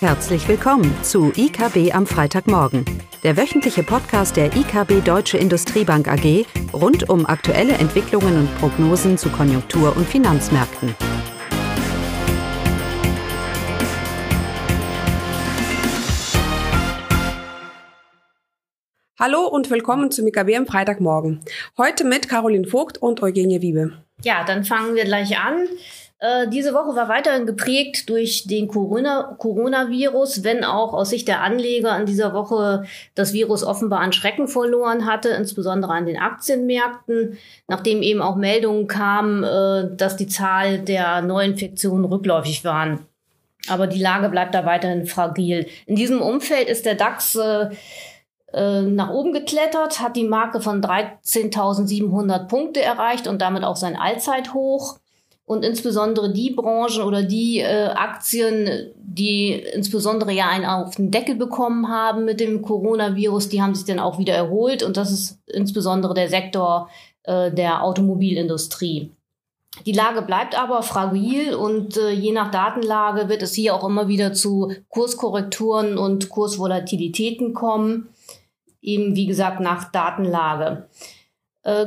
Herzlich willkommen zu IKB am Freitagmorgen, der wöchentliche Podcast der IKB Deutsche Industriebank AG rund um aktuelle Entwicklungen und Prognosen zu Konjunktur- und Finanzmärkten. Hallo und willkommen zum IKB am Freitagmorgen. Heute mit Karolin Vogt und Eugenie Wiebe. Ja, dann fangen wir gleich an. Diese Woche war weiterhin geprägt durch den Coronavirus, wenn auch aus Sicht der Anleger in dieser Woche das Virus offenbar an Schrecken verloren hatte, insbesondere an den Aktienmärkten, nachdem eben auch Meldungen kamen, dass die Zahl der Neuinfektionen rückläufig waren. Aber die Lage bleibt da weiterhin fragil. In diesem Umfeld ist der DAX nach oben geklettert, hat die Marke von 13.700 Punkte erreicht und damit auch sein Allzeithoch. Und insbesondere die Branchen oder die Aktien, die insbesondere ja einen auf den Deckel bekommen haben mit dem Coronavirus, die haben sich dann auch wieder erholt. Und das ist insbesondere der Sektor der Automobilindustrie. Die Lage bleibt aber fragil und je nach Datenlage wird es hier auch immer wieder zu Kurskorrekturen und Kursvolatilitäten kommen. Eben, wie gesagt, nach Datenlage.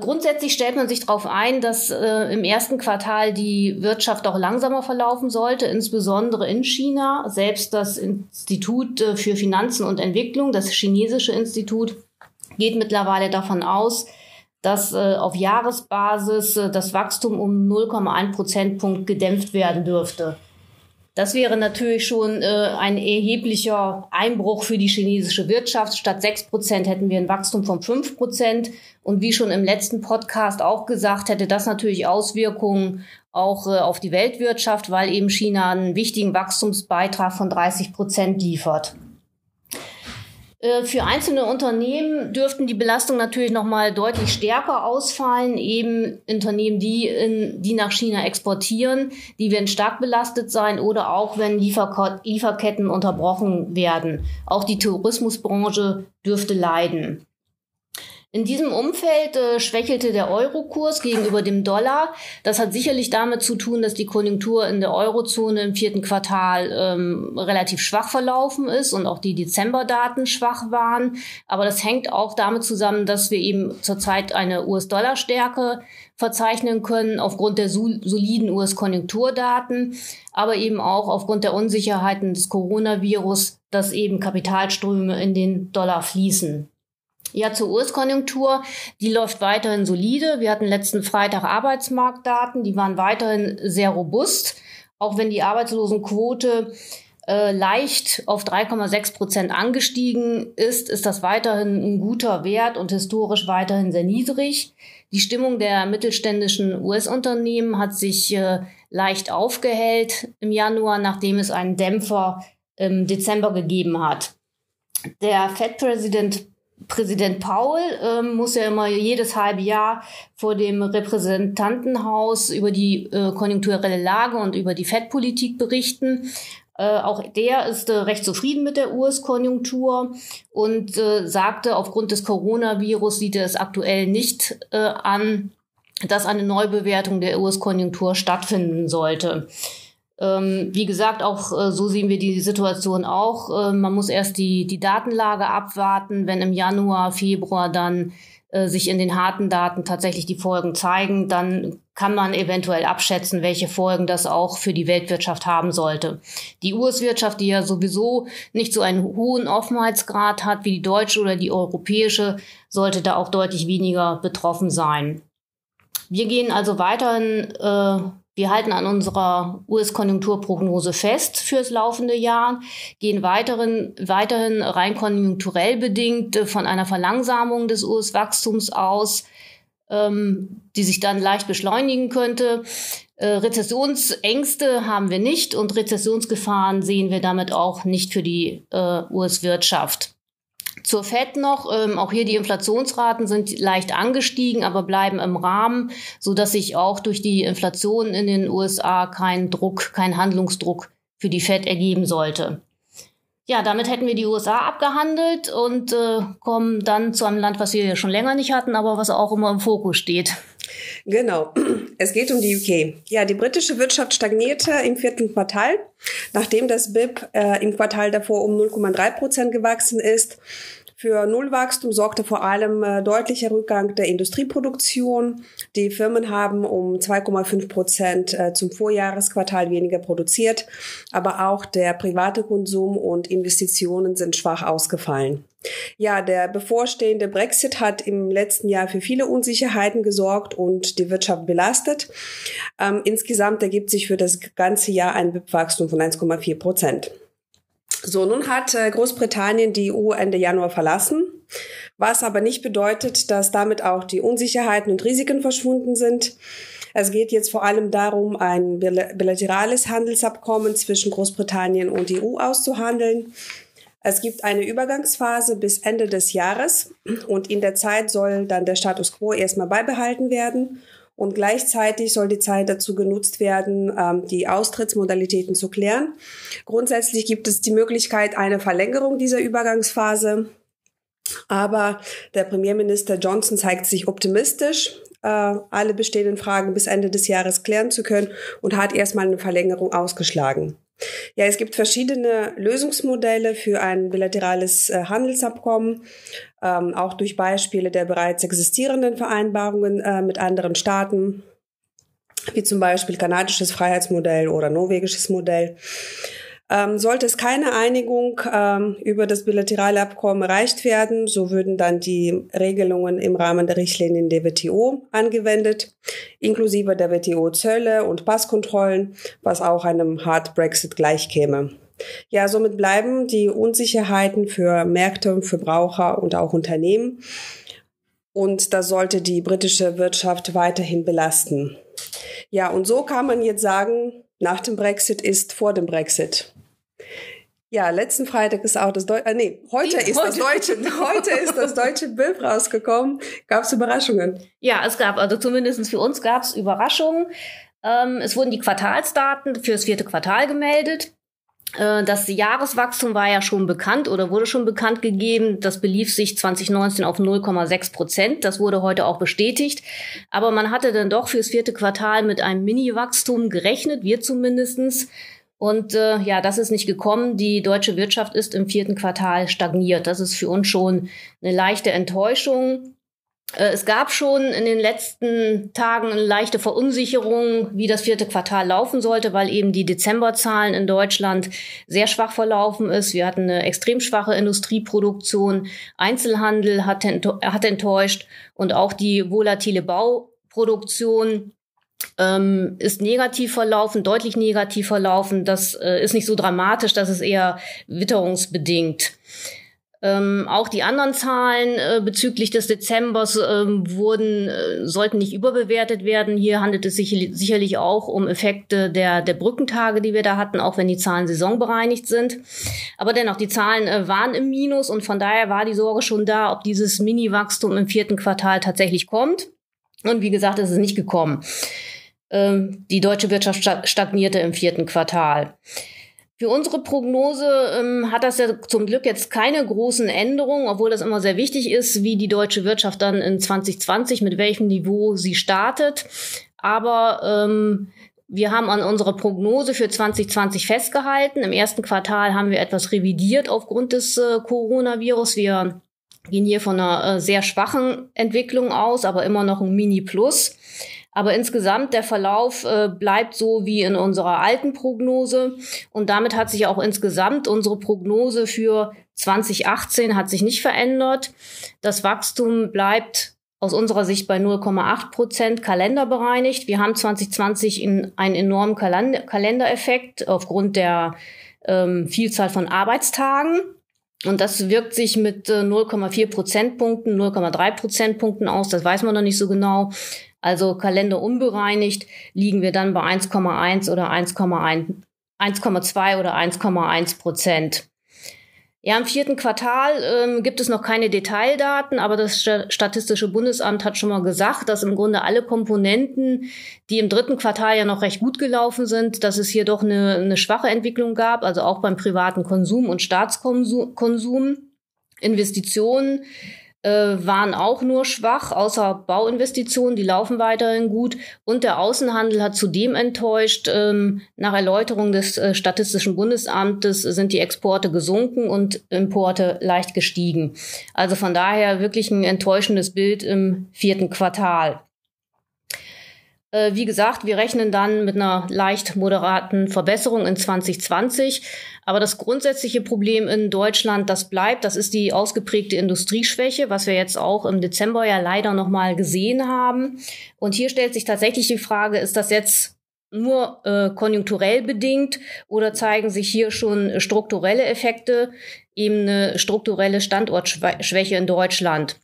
Grundsätzlich stellt man sich darauf ein, dass im ersten Quartal die Wirtschaft auch langsamer verlaufen sollte, insbesondere in China. Selbst das Institut für Finanzen und Entwicklung, das chinesische Institut, geht mittlerweile davon aus, dass auf Jahresbasis das Wachstum um 0,1 Prozentpunkt gedämpft werden dürfte. Das wäre natürlich schon ein erheblicher Einbruch für die chinesische Wirtschaft. Statt 6% hätten wir ein Wachstum von 5%. Und wie schon im letzten Podcast auch gesagt, hätte das natürlich Auswirkungen auch auf die Weltwirtschaft, weil eben China einen wichtigen Wachstumsbeitrag von 30% liefert. Für einzelne Unternehmen dürften die Belastungen natürlich nochmal deutlich stärker ausfallen. Eben Unternehmen, die nach China exportieren, die werden stark belastet sein oder auch wenn Lieferketten unterbrochen werden. Auch die Tourismusbranche dürfte leiden. In diesem Umfeld schwächelte der Euro-Kurs gegenüber dem Dollar. Das hat sicherlich damit zu tun, dass die Konjunktur in der Eurozone im vierten Quartal relativ schwach verlaufen ist und auch die Dezemberdaten schwach waren. Aber das hängt auch damit zusammen, dass wir eben zurzeit eine US-Dollar-Stärke verzeichnen können aufgrund der soliden US-Konjunkturdaten, aber eben auch aufgrund der Unsicherheiten des Coronavirus, dass eben Kapitalströme in den Dollar fließen. Ja, zur US-Konjunktur, die läuft weiterhin solide. Wir hatten letzten Freitag Arbeitsmarktdaten, die waren weiterhin sehr robust, auch wenn die Arbeitslosenquote leicht auf 3,6% angestiegen ist, ist das weiterhin ein guter Wert und historisch weiterhin sehr niedrig. Die Stimmung der mittelständischen US-Unternehmen hat sich leicht aufgehellt im Januar, nachdem es einen Dämpfer im Dezember gegeben hat. Der Fed-Präsident Powell muss ja immer jedes halbe Jahr vor dem Repräsentantenhaus über die konjunkturelle Lage und über die Fed-Politik berichten. Auch der ist recht zufrieden mit der US-Konjunktur und sagte, aufgrund des Coronavirus sieht er es aktuell nicht an, dass eine Neubewertung der US-Konjunktur stattfinden sollte. Wie gesagt, auch so sehen wir die Situation auch. Man muss erst die Datenlage abwarten, wenn im Januar, Februar dann sich in den harten Daten tatsächlich die Folgen zeigen, dann kann man eventuell abschätzen, welche Folgen das auch für die Weltwirtschaft haben sollte. Die US-Wirtschaft, die ja sowieso nicht so einen hohen Offenheitsgrad hat wie die deutsche oder die europäische, sollte da auch deutlich weniger betroffen sein. Wir gehen also weiterhin Wir halten an unserer US-Konjunkturprognose fest fürs laufende Jahr, gehen weiterhin rein konjunkturell bedingt von einer Verlangsamung des US-Wachstums aus, die sich dann leicht beschleunigen könnte. Rezessionsängste haben wir nicht und Rezessionsgefahren sehen wir damit auch nicht für die US-Wirtschaft. Zur Fed noch, auch hier die Inflationsraten sind leicht angestiegen, aber bleiben im Rahmen, sodass sich auch durch die Inflation in den USA kein Handlungsdruck für die Fed ergeben sollte. Ja, damit hätten wir die USA abgehandelt und kommen dann zu einem Land, was wir ja schon länger nicht hatten, aber was auch immer im Fokus steht. Genau, es geht um die UK. Ja, die britische Wirtschaft stagnierte im vierten Quartal, nachdem das BIP im Quartal davor um 0,3% gewachsen ist. Für Nullwachstum sorgte vor allem deutlicher Rückgang der Industrieproduktion. Die Firmen haben um 2,5% zum Vorjahresquartal weniger produziert, aber auch der private Konsum und Investitionen sind schwach ausgefallen. Ja, der bevorstehende Brexit hat im letzten Jahr für viele Unsicherheiten gesorgt und die Wirtschaft belastet. Insgesamt ergibt sich für das ganze Jahr ein BIP-Wachstum von 1,4%. So, nun hat Großbritannien die EU Ende Januar verlassen, was aber nicht bedeutet, dass damit auch die Unsicherheiten und Risiken verschwunden sind. Es geht jetzt vor allem darum, ein bilaterales Handelsabkommen zwischen Großbritannien und der EU auszuhandeln. Es gibt eine Übergangsphase bis Ende des Jahres und in der Zeit soll dann der Status quo erstmal beibehalten werden. Und gleichzeitig soll die Zeit dazu genutzt werden, die Austrittsmodalitäten zu klären. Grundsätzlich gibt es die Möglichkeit einer Verlängerung dieser Übergangsphase. Aber der Premierminister Johnson zeigt sich optimistisch, alle bestehenden Fragen bis Ende des Jahres klären zu können und hat erstmal eine Verlängerung ausgeschlagen. Ja, es gibt verschiedene Lösungsmodelle für ein bilaterales Handelsabkommen, auch durch Beispiele der bereits existierenden Vereinbarungen mit anderen Staaten, wie zum Beispiel kanadisches Freiheitsmodell oder norwegisches Modell. Sollte es keine Einigung über das bilaterale Abkommen erreicht werden, so würden dann die Regelungen im Rahmen der Richtlinien der WTO angewendet, inklusive der WTO-Zölle und Passkontrollen, was auch einem Hard Brexit gleichkäme. Ja, somit bleiben die Unsicherheiten für Märkte, Verbraucher und auch Unternehmen. Und das sollte die britische Wirtschaft weiterhin belasten. Ja, und so kann man jetzt sagen, nach dem Brexit ist vor dem Brexit. Ja, letzten Freitag ist auch das Deutsche, heute ist das deutsche BIP rausgekommen. Gab es Überraschungen? Ja, es gab, also zumindest für uns gab es Überraschungen. Es wurden die Quartalsdaten für das vierte Quartal gemeldet. Das Jahreswachstum war ja schon bekannt oder wurde schon bekannt gegeben. Das belief sich 2019 auf 0,6%. Das wurde heute auch bestätigt. Aber man hatte dann doch fürs vierte Quartal mit einem Mini-Wachstum gerechnet, wir zumindestens. Und ja, das ist nicht gekommen. Die deutsche Wirtschaft ist im vierten Quartal stagniert. Das ist für uns schon eine leichte Enttäuschung. Es gab schon in den letzten Tagen eine leichte Verunsicherung, wie das vierte Quartal laufen sollte, weil eben die Dezemberzahlen in Deutschland sehr schwach verlaufen ist. Wir hatten eine extrem schwache Industrieproduktion, Einzelhandel hat enttäuscht und auch die volatile Bauproduktion ist negativ verlaufen, deutlich negativ verlaufen. Das ist nicht so dramatisch, das ist eher witterungsbedingt. Auch die anderen Zahlen bezüglich des Dezembers sollten nicht überbewertet werden. Hier handelt es sich sicherlich auch um Effekte der Brückentage, die wir da hatten, auch wenn die Zahlen saisonbereinigt sind. Aber dennoch, die Zahlen waren im Minus und von daher war die Sorge schon da, ob dieses Mini-Wachstum im vierten Quartal tatsächlich kommt. Und wie gesagt, es ist nicht gekommen. Die deutsche Wirtschaft stagnierte im vierten Quartal. Für unsere Prognose hat das ja zum Glück jetzt keine großen Änderungen, obwohl das immer sehr wichtig ist, wie die deutsche Wirtschaft dann in 2020, mit welchem Niveau sie startet. Aber wir haben an unserer Prognose für 2020 festgehalten. Im ersten Quartal haben wir etwas revidiert aufgrund des Coronavirus. Wir gehen hier von einer sehr schwachen Entwicklung aus, aber immer noch ein Mini-Plus. Aber insgesamt der Verlauf bleibt so wie in unserer alten Prognose. Und damit hat sich auch insgesamt unsere Prognose für 2018 hat sich nicht verändert. Das Wachstum bleibt aus unserer Sicht bei 0,8% kalenderbereinigt. Wir haben 2020 einen enormen Kalendereffekt aufgrund der Vielzahl von Arbeitstagen. Und das wirkt sich mit 0,4 Prozentpunkten, 0,3 Prozentpunkten aus. Das weiß man noch nicht so genau. Also Kalender unbereinigt liegen wir dann bei 1,1 oder 1,2 oder 1,1%. Ja, im vierten Quartal gibt es noch keine Detaildaten, aber das Statistische Bundesamt hat schon mal gesagt, dass im Grunde alle Komponenten, die im dritten Quartal ja noch recht gut gelaufen sind, dass es hier doch eine schwache Entwicklung gab, also auch beim privaten Konsum und Staatskonsum, Investitionen, waren auch nur schwach, außer Bauinvestitionen, die laufen weiterhin gut. Und der Außenhandel hat zudem enttäuscht. Nach Erläuterung des Statistischen Bundesamtes sind die Exporte gesunken und Importe leicht gestiegen. Also von daher wirklich ein enttäuschendes Bild im vierten Quartal. Wie gesagt, wir rechnen dann mit einer leicht moderaten Verbesserung in 2020. Aber das grundsätzliche Problem in Deutschland, das bleibt, das ist die ausgeprägte Industrieschwäche, was wir jetzt auch im Dezember ja leider nochmal gesehen haben. Und hier stellt sich tatsächlich die Frage, ist das jetzt nur konjunkturell bedingt oder zeigen sich hier schon strukturelle Effekte, eben eine strukturelle Standortschwäche in Deutschland?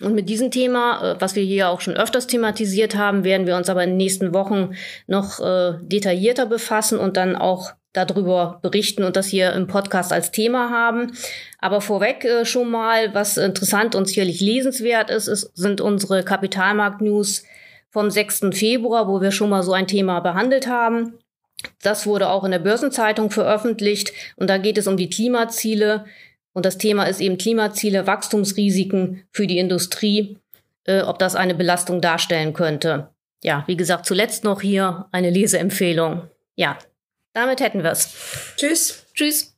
Und mit diesem Thema, was wir hier auch schon öfters thematisiert haben, werden wir uns aber in den nächsten Wochen noch detaillierter befassen und dann auch darüber berichten und das hier im Podcast als Thema haben. Aber vorweg schon mal, was interessant und sicherlich lesenswert ist, sind unsere Kapitalmarkt-News vom 6. Februar, wo wir schon mal so ein Thema behandelt haben. Das wurde auch in der Börsenzeitung veröffentlicht und da geht es um die Klimaziele. Und das Thema ist eben Klimaziele, Wachstumsrisiken für die Industrie, ob das eine Belastung darstellen könnte. Ja, wie gesagt, zuletzt noch hier eine Leseempfehlung. Ja, damit hätten wir es. Tschüss. Tschüss.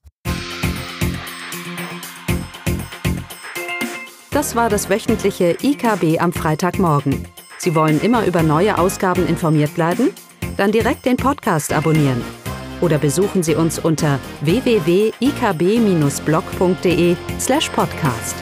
Das war das wöchentliche IKB am Freitagmorgen. Sie wollen immer über neue Ausgaben informiert bleiben? Dann direkt den Podcast abonnieren. Oder besuchen Sie uns unter www.ikb-blog.de/podcast.